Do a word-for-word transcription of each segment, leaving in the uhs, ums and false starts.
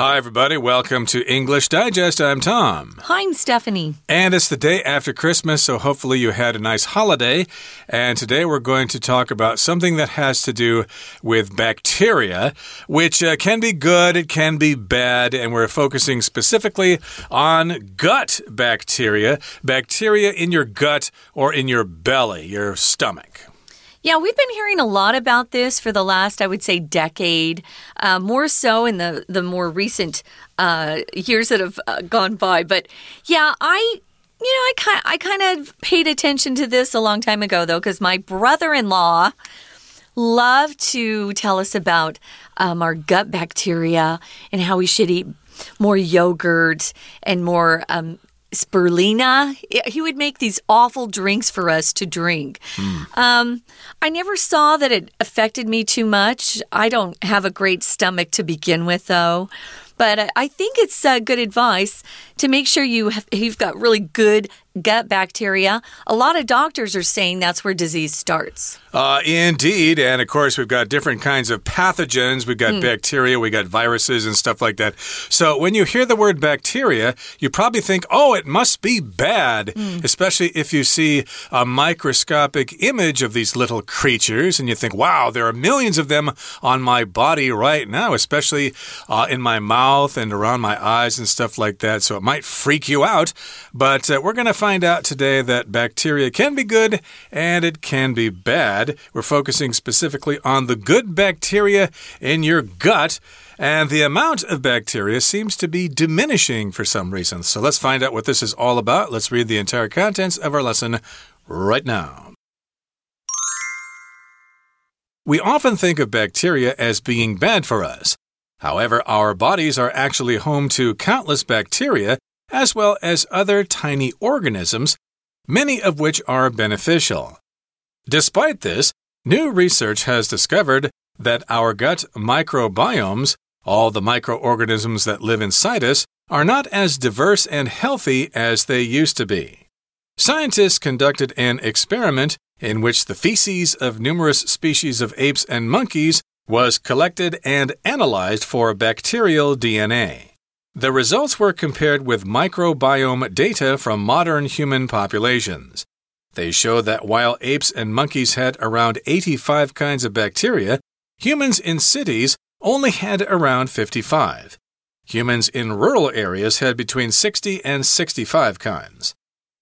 Hi, everybody. Welcome to English Digest. I'm Tom. Hi, I'm Stephanie. And it's the day after Christmas, so hopefully you had a nice holiday. And today we're going to talk about something that has to do with bacteria, which uh, can be good, it can be bad, and we're focusing specifically on gut bacteria, bacteria in your gut or in your belly, your stomach.Yeah, we've been hearing a lot about this for the last, I would say, decade, uh, more so in the, the more recent uh, years that have uh, gone by. But yeah, I... You know, I kind, I kind of paid attention to this a long time ago, though, because my brother-in-law loved to tell us about um, our gut bacteria and how we should eat more yogurt and more... Um, Sperlina. He would make these awful drinks for us to drink. Mm. Um, I never saw that it affected me too much. I don't have a great stomach to begin with, though. But I think it's uh, good advice to make sure you have, you've got really good gut bacteria. A lot of doctors are saying that's where disease starts. Uh, indeed. And, of course, we've got different kinds of pathogens. We've got mm. bacteria. We've got viruses and stuff like that. So when you hear the word bacteria, you probably think, oh, it must be bad, mm. especially if you see a microscopic image of these little creatures and you think, wow, there are millions of them on my body right now, especially uh, in my mouth.And around my eyes and stuff like that, so it might freak you out. But uh, we're going to find out today that bacteria can be good and it can be bad. We're focusing specifically on the good bacteria in your gut, and the amount of bacteria seems to be diminishing for some reason. So let's find out what this is all about. Let's read the entire contents of our lesson right now. We often think of bacteria as being bad for us.However, our bodies are actually home to countless bacteria, as well as other tiny organisms, many of which are beneficial. Despite this, new research has discovered that our gut microbiomes, all the microorganisms that live inside us, are not as diverse and healthy as they used to be. Scientists conducted an experiment in which the feces of numerous species of apes and monkeys was collected and analyzed for bacterial D N A. The results were compared with microbiome data from modern human populations. They show that while apes and monkeys had around eighty-five kinds of bacteria, humans in cities only had around fifty-five. Humans in rural areas had between sixty and sixty-five kinds.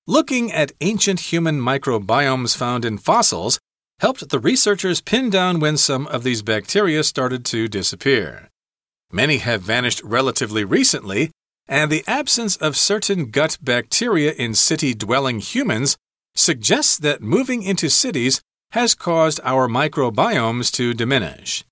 Looking at ancient human microbiomes found in fossils,helped the researchers pin down when some of these bacteria started to disappear. Many have vanished relatively recently, and the absence of certain gut bacteria in city-dwelling humans suggests that moving into cities has caused our microbiomes to diminish.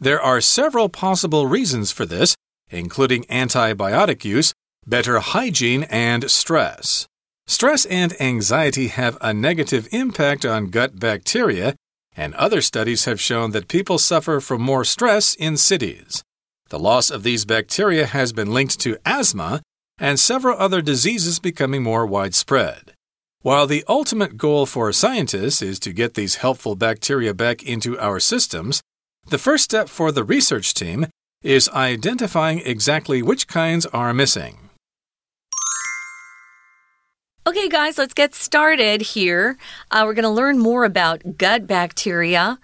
There are several possible reasons for this, including antibiotic use, better hygiene, and stress.Stress and anxiety have a negative impact on gut bacteria, and other studies have shown that people suffer from more stress in cities. The loss of these bacteria has been linked to asthma and several other diseases becoming more widespread. While the ultimate goal for scientists is to get these helpful bacteria back into our systems, the first step for the research team is identifying exactly which kinds are missing.Okay, guys, let's get started here. Uh, we're going to learn more about gut bacteria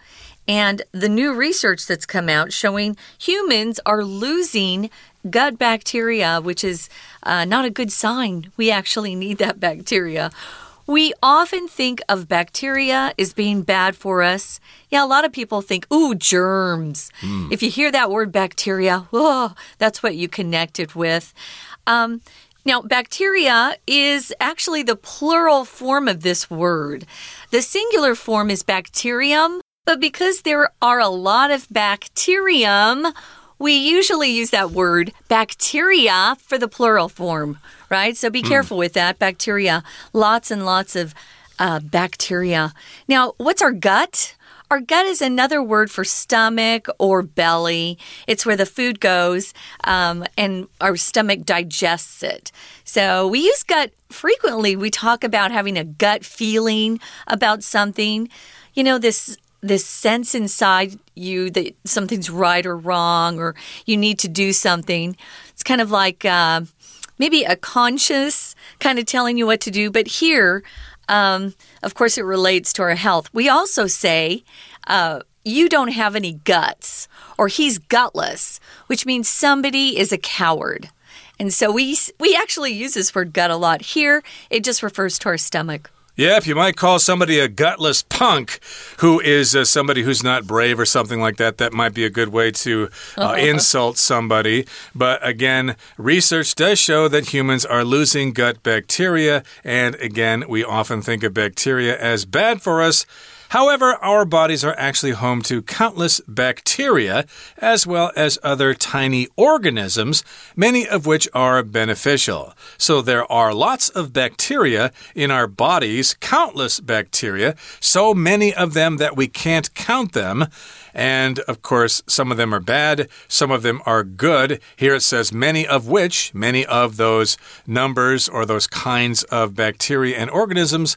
and the new research that's come out showing humans are losing gut bacteria, which is uh, not a good sign. We actually need that bacteria. We often think of bacteria as being bad for us. Yeah, a lot of people think, ooh, germs. Mm. If you hear that word bacteria, whoa, that's what you connect it with. Um,Now, bacteria is actually the plural form of this word. The singular form is bacterium, but because there are a lot of bacterium, we usually use that word bacteria for the plural form, right? So be mm. careful with that. Bacteria, lots and lots of uh, bacteria. Now, what's our gut?Our gut is another word for stomach or belly. It's where the food goes, um, and our stomach digests it. So we use gut frequently. We talk about having a gut feeling about something. You know, this this sense inside you that something's right or wrong or you need to do something. It's kind of like uh, maybe a conscience kind of telling you what to do. But here, um, of course, it relates to our health. We also say, uh, you don't have any guts, or he's gutless, which means somebody is a coward. And so we, we actually use this word gut a lot. Here, it just refers to our stomach.Yep, you might call somebody a gutless punk who is uh, somebody who's not brave or something like that. That might be a good way to uh, insult somebody. But again, research does show that humans are losing gut bacteria. And again, we often think of bacteria as bad for us.However, our bodies are actually home to countless bacteria, as well as other tiny organisms, many of which are beneficial. So there are lots of bacteria in our bodies, countless bacteria, so many of them that we can't count them.And, of course, some of them are bad, some of them are good. Here it says many of which, many of those numbers or those kinds of bacteria and organisms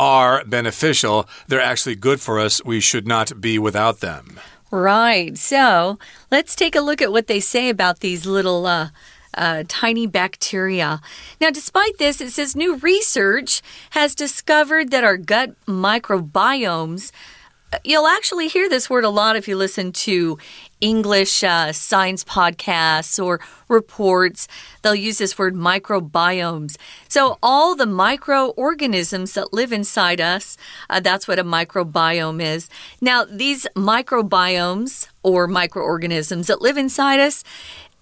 are beneficial. They're actually good for us. We should not be without them. Right. So let's take a look at what they say about these little uh, uh, tiny bacteria. Now, despite this, it says new research has discovered that our gut microbiomes...You'll actually hear this word a lot if you listen to English uh, science podcasts or reports. They'll use this word microbiomes. So all the microorganisms that live inside us, uh, that's what a microbiome is. Now, these microbiomes or microorganisms that live inside us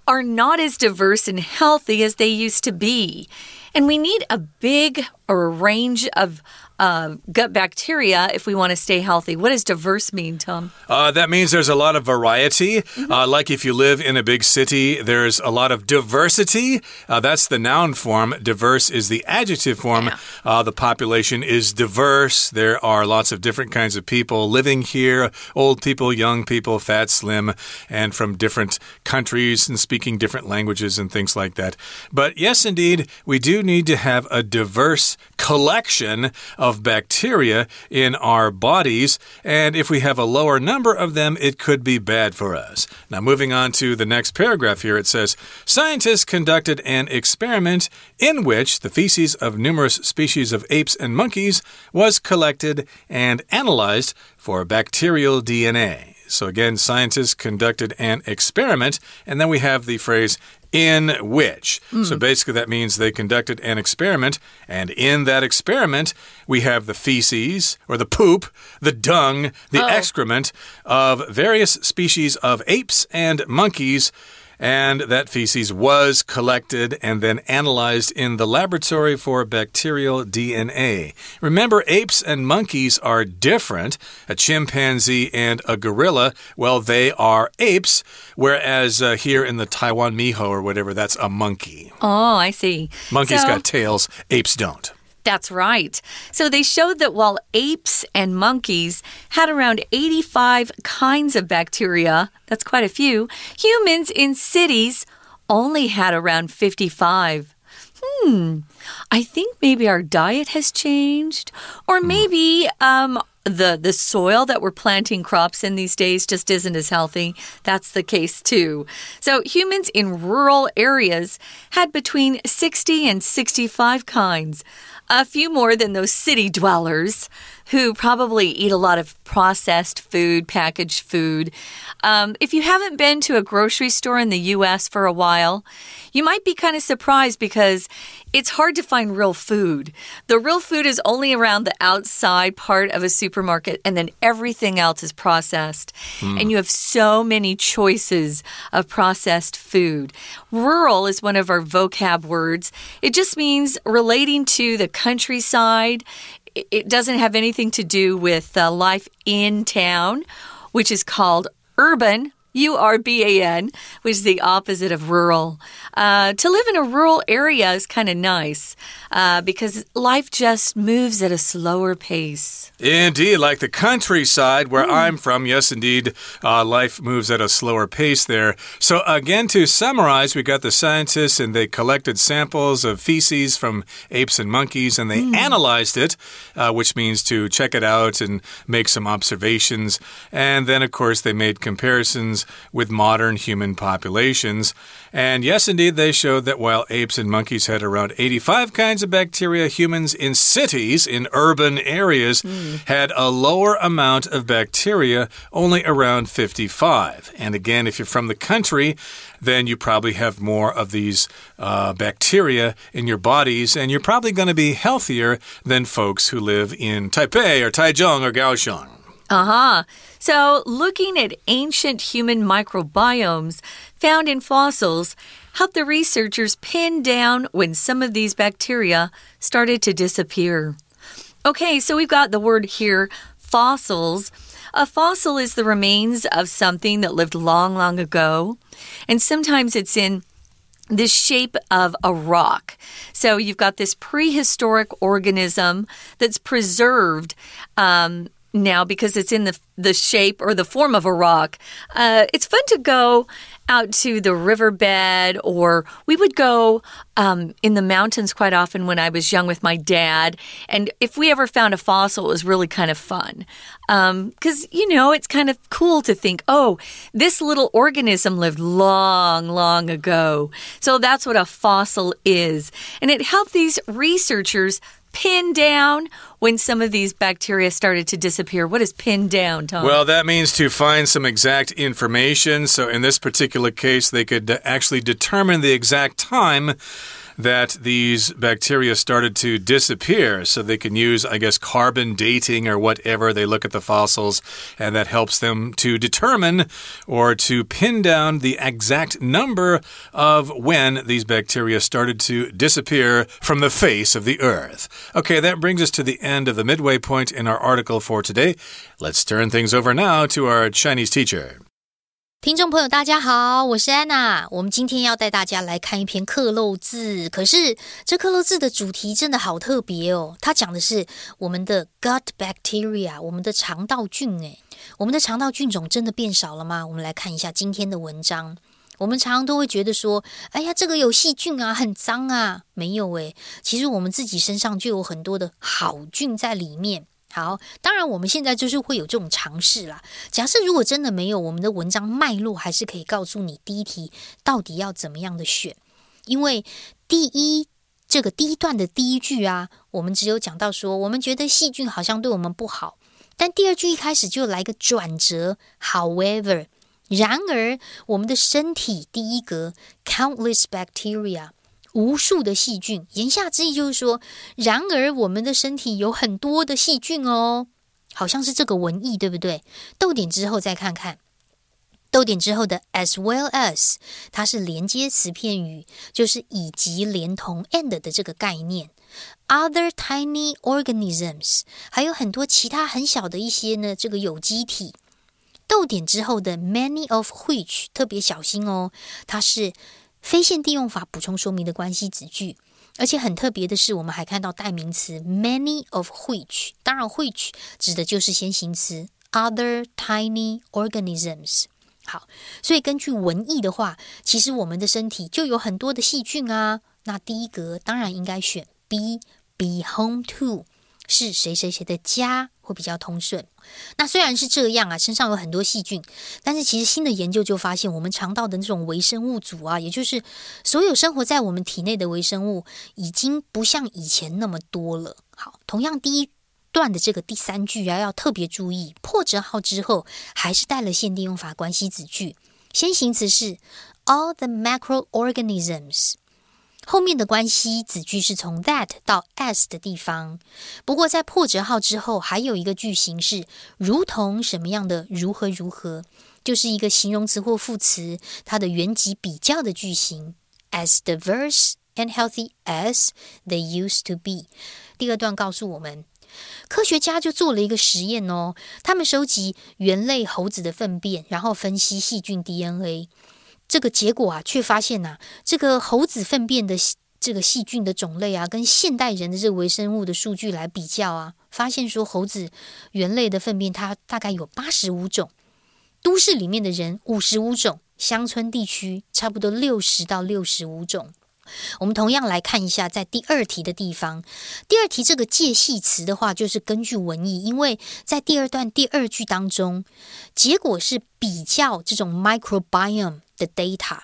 are not as diverse and healthy as they used to be. And we need a big or a range of Uh, gut bacteria if we want to stay healthy. What does diverse mean, Tom? Uh, that means there's a lot of variety. Mm-hmm. Uh, like if you live in a big city, there's a lot of diversity. Uh, that's the noun form. Diverse is the adjective form. Yeah. Uh, the population is diverse. There are lots of different kinds of people living here. Old people, young people, fat, slim, and from different countries and speaking different languages and things like that. But yes, indeed, we do need to have a diverse collection of of bacteria in our bodies, and if we have a lower number of them, it could be bad for us. Now, moving on to the next paragraph here, it says, scientists conducted an experiment in which the feces of numerous species of apes and monkeys was collected and analyzed for bacterial D N A. So again, scientists conducted an experiment, and then we have the phrase in which. Mm. So basically that means they conducted an experiment, and in that experiment, we have the feces, or the poop, the dung, the oh. excrement of various species of apes and monkeys, and that feces was collected and then analyzed in the laboratory for bacterial D N A. Remember, apes and monkeys are different. A chimpanzee and a gorilla, well, they are apes, whereas uh, here in the Taiwan miho or whatever, that's a monkey. Oh, I see. Monkeys so, got tails, apes don't. That's right. So they showed that while apes and monkeys had around eighty-five kinds of bacteria, that's quite a few, humans in cities only had around fifty-five.Hmm, I think maybe our diet has changed, or maybe um, the, the soil that we're planting crops in these days just isn't as healthy. That's the case, too. So humans in rural areas had between sixty and sixty-five kinds, a few more than those city dwellers who probably eat a lot of processed food, packaged food. Um, if you haven't been to a grocery store in the U S for a while, you might be kind of surprised because it's hard to find real food. The real food is only around the outside part of a supermarket, and then everything else is processed. Mm. And you have so many choices of processed food. Rural is one of our vocab words. It just means relating to the countryside. It doesn't have anything to do with uh, life in town, which is called urban. U R B A N, which is the opposite of rural. Uh, to live in a rural area is kind of nice uh, because life just moves at a slower pace. Indeed, like the countryside where mm. I'm from. Yes, indeed, uh, life moves at a slower pace there. So again, to summarize, we got the scientists and they collected samples of feces from apes and monkeys and they mm. analyzed it, uh, which means to check it out and make some observations. And then, of course, they made comparisons with modern human populations. And yes, indeed, they showed that while apes and monkeys had around eighty-five kinds of bacteria, humans in cities, in urban areas, mm. had a lower amount of bacteria, only around fifty-five. And again, if you're from the country, then you probably have more of these uh, bacteria in your bodies, and you're probably going to be healthier than folks who live in Taipei or Taichung or Kaohsiung. Uh-huh. So, looking at ancient human microbiomes found in fossils helped the researchers pin down when some of these bacteria started to disappear. Okay, so we've got the word here, fossils. A fossil is the remains of something that lived long, long ago, and sometimes it's in the shape of a rock. So, you've got this prehistoric organism that's preserved, um... now because it's in the the shape or the form of a rock. Uh, it's fun to go out to the riverbed, or we would go um, in the mountains quite often when I was young with my dad. And if we ever found a fossil, it was really kind of fun. Um, 'cause, you know, it's kind of cool to think, oh, this little organism lived long, long ago. So that's what a fossil is. And it helped these researchers pin down when some of these bacteria started to disappear. What is pin down, Tom? Well, that means to find some exact information. So in this particular case, they could actually determine the exact time that these bacteria started to disappear. So they can use, I guess, carbon dating or whatever. They look at the fossils, and that helps them to determine or to pin down the exact number of when these bacteria started to disappear from the face of the earth. Okay, that brings us to the end of the midway point in our article for today. Let's turn things over now to our Chinese teacher. 听众朋友大家好，我是安娜。我们今天要带大家来看一篇克漏字，可是这克漏字的主题真的好特别哦，它讲的是我们的 gut bacteria， 我们的肠道菌诶。我们的肠道菌种真的变少了吗？我们来看一下今天的文章。我们常常都会觉得说，哎呀，这个有细菌啊，很脏啊。没有诶，其实我们自己身上就有很多的好菌在里面。好，当然我们现在就是会有这种尝试啦。假设如果真的没有，我们的文章脉络还是可以告诉你第一题到底要怎么样的选。因为第一这个第一段的第一句啊，我们只有讲到说我们觉得细菌好像对我们不好，但第二句一开始就来个转折 however， 然而我们的身体第一格 countless bacteria，无数的细菌，言下之意就是说，然而我们的身体有很多的细菌哦，好像是这个文意，对不对？逗点之后再看看，逗点之后的 as well as， 它是连接词片语，就是以及连同 and 的这个概念。Other tiny organisms， 还有很多其他很小的一些呢，这个有机体。逗点之后的 many of which， 特别小心哦，它是非限定用法补充说明的关系子句，而且很特别的是，我们还看到代名词 many of which， 当然 which 指的就是先行词 other tiny organisms。 好，所以根据文意的话，其实我们的身体就有很多的细菌啊。那第一格当然应该选 B， be home to 是谁谁谁的家会比较通顺。那虽然是这样啊，身上有很多细菌，但是其实新的研究就发现，我们肠道的那种微生物组啊，也就是所有生活在我们体内的微生物，已经不像以前那么多了。好，同样第一段的这个第三句啊，要特别注意，破折号之后还是带了限定用法关系子句，先行词是 all the microorganisms。后面的关系子句是从 that 到 as 的地方，不过在破折号之后还有一个句型是如同什么样的如何如何，就是一个形容词或副词，它的原级比较的句型 as diverse and healthy as they used to be。 第二段告诉我们科学家就做了一个实验哦，他们收集猿类猴子的粪便，然后分析细菌 D N A。这个结果啊，却发现呐、啊，这个猴子粪便的这个细菌的种类啊，跟现代人的这个微生物的数据来比较啊，发现说猴子猿类的粪便它大概有八十五种，都市里面的人五十五种，乡村地区差不多六十到六十五种。我们同样来看一下在第二题的地方。第二题这个介系词的话，就是根据文意，因为在第二段第二句当中，结果是比较这种 microbiome 的 data，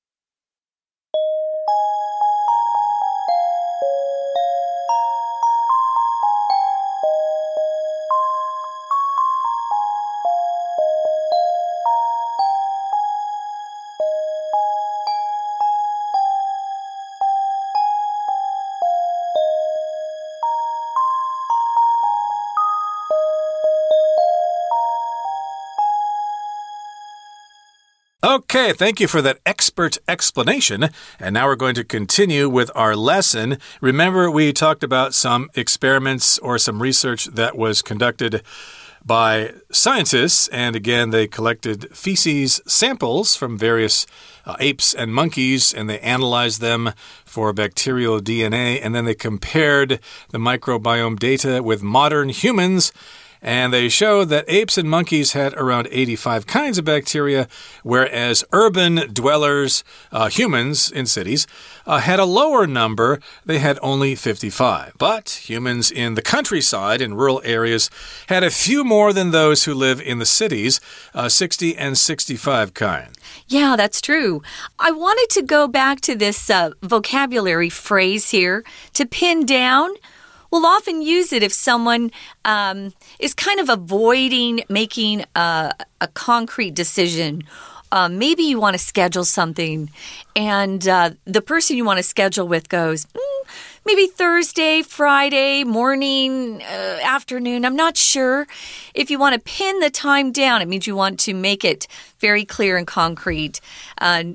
Okay, thank you for that expert explanation. And now we're going to continue with our lesson. Remember, we talked about some experiments or some research that was conducted by scientists. And again, they collected feces samples from various uh, apes and monkeys, and they analyzed them for bacterial D N A. And then they compared the microbiome data with modern humans. And they showed that apes and monkeys had around eighty-five kinds of bacteria, whereas urban dwellers, uh, humans in cities, uh, had a lower number. They had only fifty-five. But humans in the countryside, in rural areas, had a few more than those who live in the cities, uh, sixty and sixty-five kinds. Yeah, that's true. I wanted to go back to this uh, vocabulary phrase here, to pin down. We'll often use it if someone um, is kind of avoiding making a, a concrete decision. Uh, maybe you want to schedule something, and uh, the person you want to schedule with goes, mm, maybe Thursday, Friday, morning, uh, afternoon, I'm not sure. If you want to pin the time down, it means you want to make it very clear and concrete. Uh,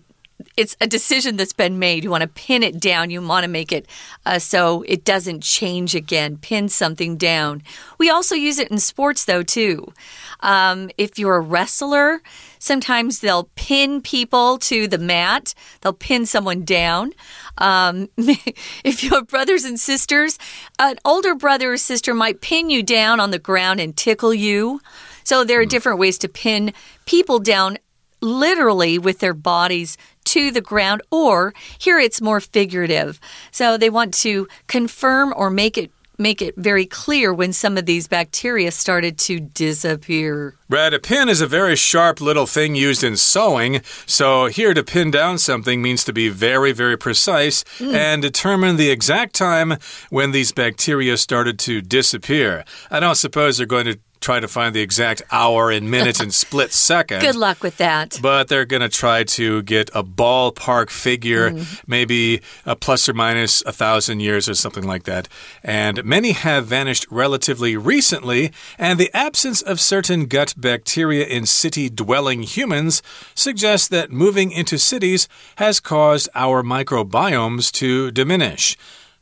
It's a decision that's been made. You want to pin it down. You want to make it uh, so it doesn't change again. Pin something down. We also use it in sports, though, too. Um, if you're a wrestler, sometimes they'll pin people to the mat. They'll pin someone down. Um, if you have brothers and sisters, an older brother or sister might pin you down on the ground and tickle you. So there are different ways to pin people down literally with their bodies to the ground, or here it's more figurative. So they want to confirm or make it make it very clear when some of these bacteria started to disappear. Right, a pin is a very sharp little thing used in sewing. So here to pin down something means to be very, very precise mm. and determine the exact time when these bacteria started to disappear. I don't suppose they're going to try to find the exact hour and minute and split second. Good luck with that. But they're going to try to get a ballpark figure, mm. maybe a plus or minus a thousand years or something like that. And many have vanished relatively recently, and the absence of certain gut bacteria in city-dwelling humans suggests that moving into cities has caused our microbiomes to diminish.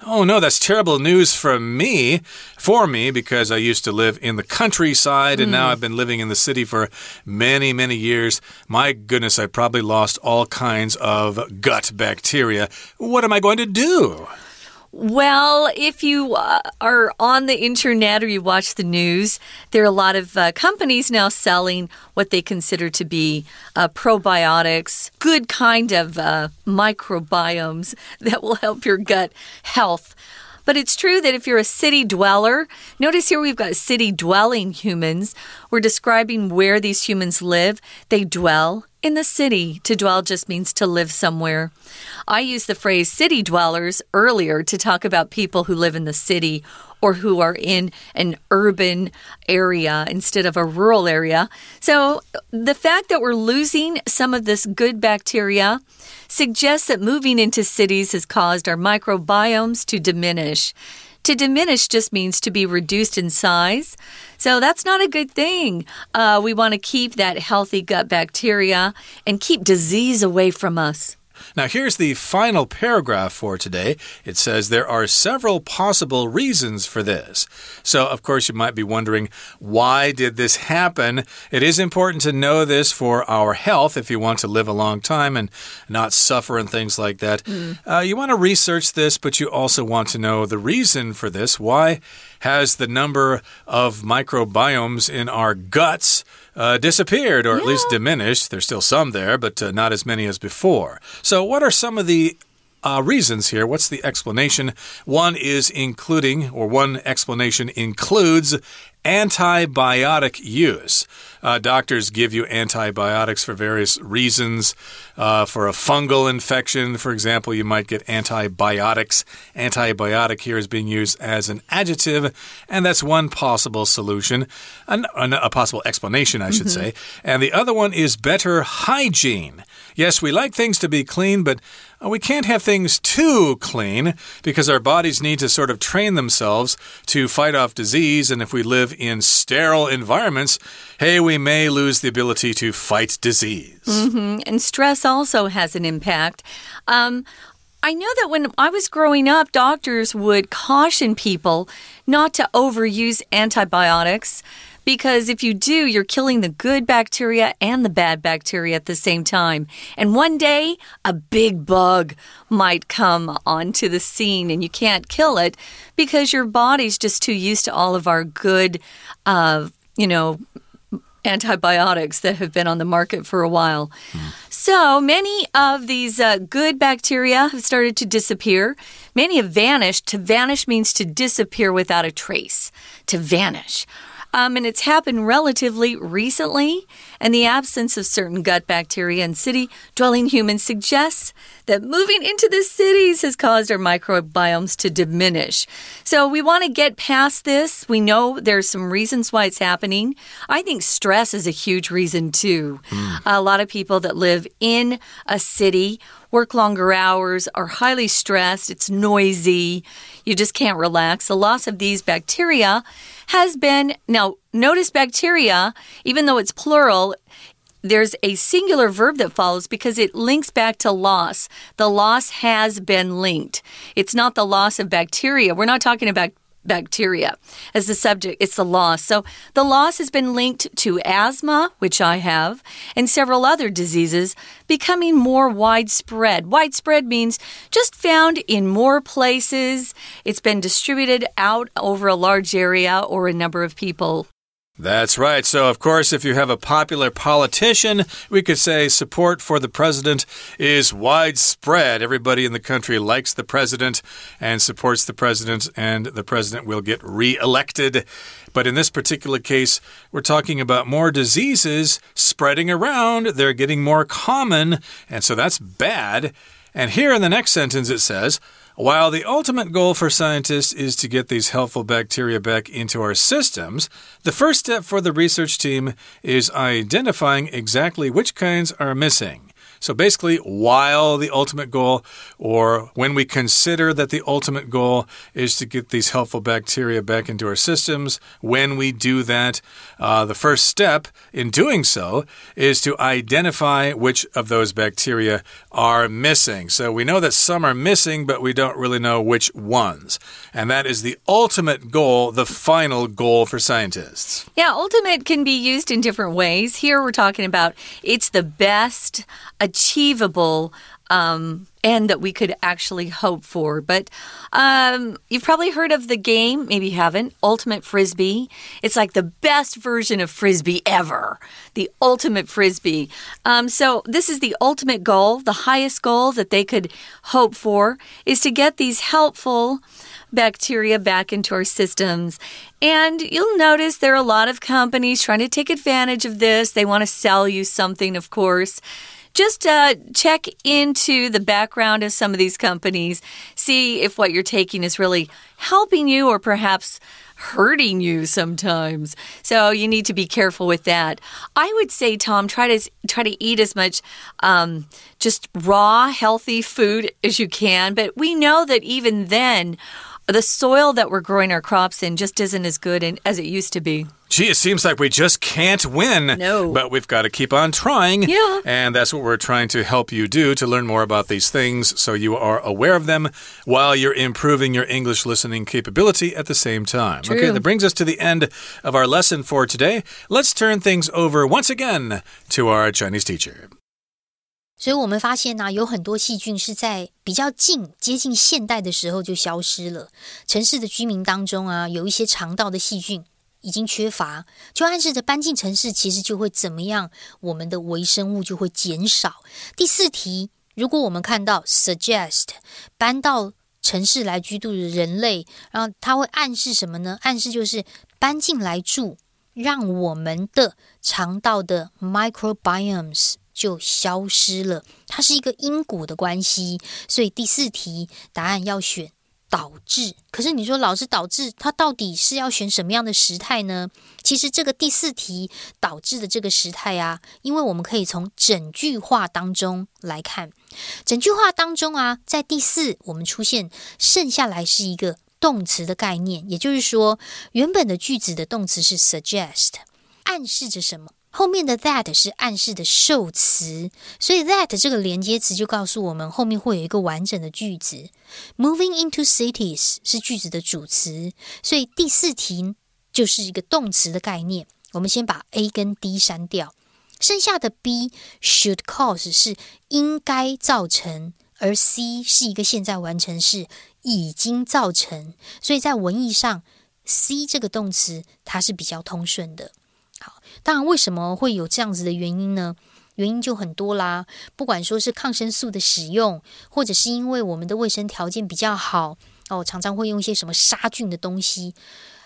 Oh no, that's terrible news for me, for me, because I used to live in the countryside and mm. now I've been living in the city for many, many years. My goodness, I probably lost all kinds of gut bacteria. What am I going to do?Well, if you uh, are on the internet or you watch the news, there are a lot of uh, companies now selling what they consider to be uh, probiotics, good kind of uh, microbiomes that will help your gut health.But it's true that if you're a city dweller, notice here we've got city-dwelling humans. We're describing where these humans live. They dwell in the city. To dwell just means to live somewhere. I used the phrase city dwellers earlier to talk about people who live in the city or who are in an urban area instead of a rural area. So the fact that we're losing some of this good bacteria suggests that moving into cities has caused our microbiomes to diminish. To diminish just means to be reduced in size. So that's not a good thing. Uh, we want to keep that healthy gut bacteria and keep disease away from us.Now, here's the final paragraph for today. It says there are several possible reasons for this. So, of course, you might be wondering, why did this happen? It is important to know this for our health if you want to live a long time and not suffer and things like that. Mm. Uh, you want to research this, but you also want to know the reason for this. Why has the number of microbiomes in our guts Uh, disappeared, or yeah. at least diminished? There's still some there, but uh, not as many as before. So what are some of the uh, reasons here? What's the explanation? One is including, or one explanation includes, antibiotic use. Uh, doctors give you antibiotics for various reasons. Uh, for a fungal infection, for example, you might get antibiotics. Antibiotic here is being used as an adjective, and that's one possible solution, an, an, a possible explanation, I should mm-hmm. say. And the other one is better hygiene. Yes, we like things to be clean, but we can't have things too clean because our bodies need to sort of train themselves to fight off disease. And if we live in sterile environments, hey, we may lose the ability to fight disease. Mm-hmm. And stress also has an impact. Um, I know that when I was growing up, doctors would caution people not to overuse antibiotics.Because if you do, you're killing the good bacteria and the bad bacteria at the same time. And one day, a big bug might come onto the scene and you can't kill it because your body's just too used to all of our good, uh, you know, antibiotics that have been on the market for a while. Mm. So many of these uh, good bacteria have started to disappear. Many have vanished. To vanish means to disappear without a trace, to vanish.Um, and it's happened relatively recently, and the absence of certain gut bacteria in city-dwelling humans suggests that moving into the cities has caused our microbiomes to diminish. So we want to get past this. We know there's some reasons why it's happening. I think stress is a huge reason, too. Mm. A lot of people that live in a city work longer hours, are highly stressed, it's noisy, you just can't relax. The loss of these bacteria has been, now notice bacteria, even though it's plural, there's a singular verb that follows because it links back to loss. The loss has been linked. It's not the loss of bacteria. We're not talking about bacteria as the subject, it's the loss. So the loss has been linked to asthma, which I have, and several other diseases becoming more widespread. Widespread means just found in more places. It's been distributed out over a large area or a number of people.That's right. So, of course, if you have a popular politician, we could say support for the president is widespread. Everybody in the country likes the president and supports the president, and the president will get reelected. But in this particular case, we're talking about more diseases spreading around. They're getting more common, and so that's bad. And here in the next sentence it says...While the ultimate goal for scientists is to get these helpful bacteria back into our systems, the first step for the research team is identifying exactly which kinds are missing. So basically, while the ultimate goal, or when we consider that the ultimate goal is to get these helpful bacteria back into our systems, when we do that, uh, the first step in doing so is to identify which of those bacteria are missing. So we know that some are missing, but we don't really know which ones. And that is the ultimate goal, the final goal for scientists. Yeah, ultimate can be used in different ways. Here we're talking about it's the best achievable um, end that we could actually hope for. But um, you've probably heard of the game, maybe you haven't, Ultimate Frisbee. It's like the best version of Frisbee ever, the Ultimate Frisbee. Um, so this is the ultimate goal, the highest goal that they could hope for is to get these helpful bacteria back into our systems. And you'll notice there are a lot of companies trying to take advantage of this. They want to sell you something, of course. Just uh, check into the background of some of these companies, see if what you're taking is really helping you or perhaps hurting you sometimes. So you need to be careful with that. I would say, Tom, try to try to eat as much um, just raw, healthy food as you can. But we know that even then, the soil that we're growing our crops in just isn't as good in, as it used to be.Gee, it seems like we just can't win. No. But we've got to keep on trying. Yeah. And that's what we're trying to help you do, to learn more about these things so you are aware of them while you're improving your English listening capability at the same time. True. Okay, that brings us to the end of our lesson for today. Let's turn things over once again to our Chinese teacher.所以我们发现呢、啊、有很多细菌是在比较近接近现代的时候就消失了。城市的居民当中啊有一些肠道的细菌已经缺乏，就暗示着搬进城市其实就会怎么样，我们的微生物就会减少。第四题，如果我们看到 suggest 搬到城市来居住的人类，然后它会暗示什么呢？暗示就是搬进来住，让我们的肠道的 microbiomes 就消失了，它是一个因果的关系，所以第四题答案要选导致。可是你说老师导致它到底是要选什么样的时态呢？其实这个第四题导致的这个时态啊，因为我们可以从整句话当中来看，整句话当中啊，在第四我们出现剩下来是一个动词的概念，也就是说原本的句子的动词是 suggest 暗示着什么，后面的 that 是暗示的受词，所以 that 这个连接词就告诉我们后面会有一个完整的句子。Moving into cities 是句子的主词，所以第四题就是一个动词的概念。我们先把 A 跟 D 删掉，剩下的 B should cause 是应该造成，而 C 是一个现在完成式，已经造成，所以在文意上 C 这个动词它是比较通顺的。好，当然为什么会有这样子的原因呢？原因就很多啦，不管说是抗生素的使用，或者是因为我们的卫生条件比较好哦，常常会用一些什么杀菌的东西，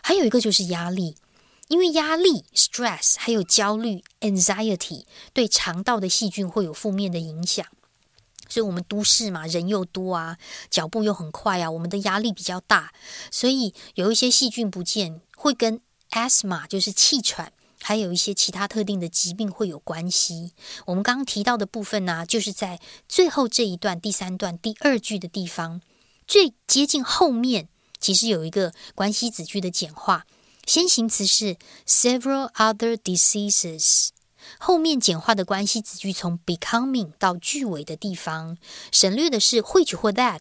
还有一个就是压力，因为压力 stress 还有焦虑 anxiety 对肠道的细菌会有负面的影响，所以我们都市嘛，人又多啊，脚步又很快啊，我们的压力比较大，所以有一些细菌不见会跟 asthma 就是气喘还有一些其他特定的疾病会有关系。我们刚刚提到的部分呢、啊，就是在最后这一段第三段第二句的地方，最接近后面其实有一个关系子句的简化，先行词是 several other diseases， 后面简化的关系子句从 becoming 到句尾的地方省略的是 which 或 that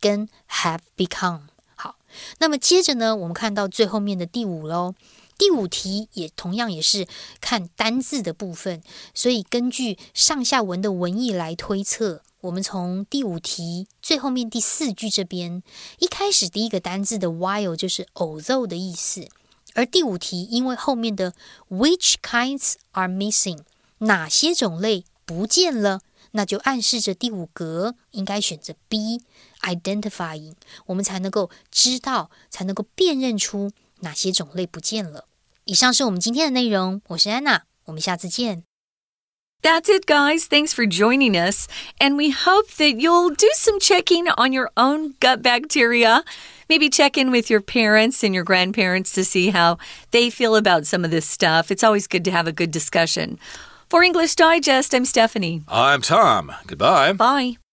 跟 have become。 好，那么接着呢，我们看到最后面的第五咯。第五题也同样也是看单字的部分，所以根据上下文的文意来推测，我们从第五题最后面第四句这边，一开始第一个单字的 while 就是 although 的意思，而第五题因为后面的 which kinds are missing 哪些种类不见了，那就暗示着第五格应该选择 B identifying， 我们才能够知道，才能够辨认出哪些种类不见了。以上是我们今天的内容，我是安娜，我们下次见。That's it, guys. Thanks for joining us. And we hope that you'll do some checking on your own gut bacteria. Maybe check in with your parents and your grandparents to see how they feel about some of this stuff. It's always good to have a good discussion. For English Digest, I'm Stephanie. I'm Tom. Goodbye. Bye.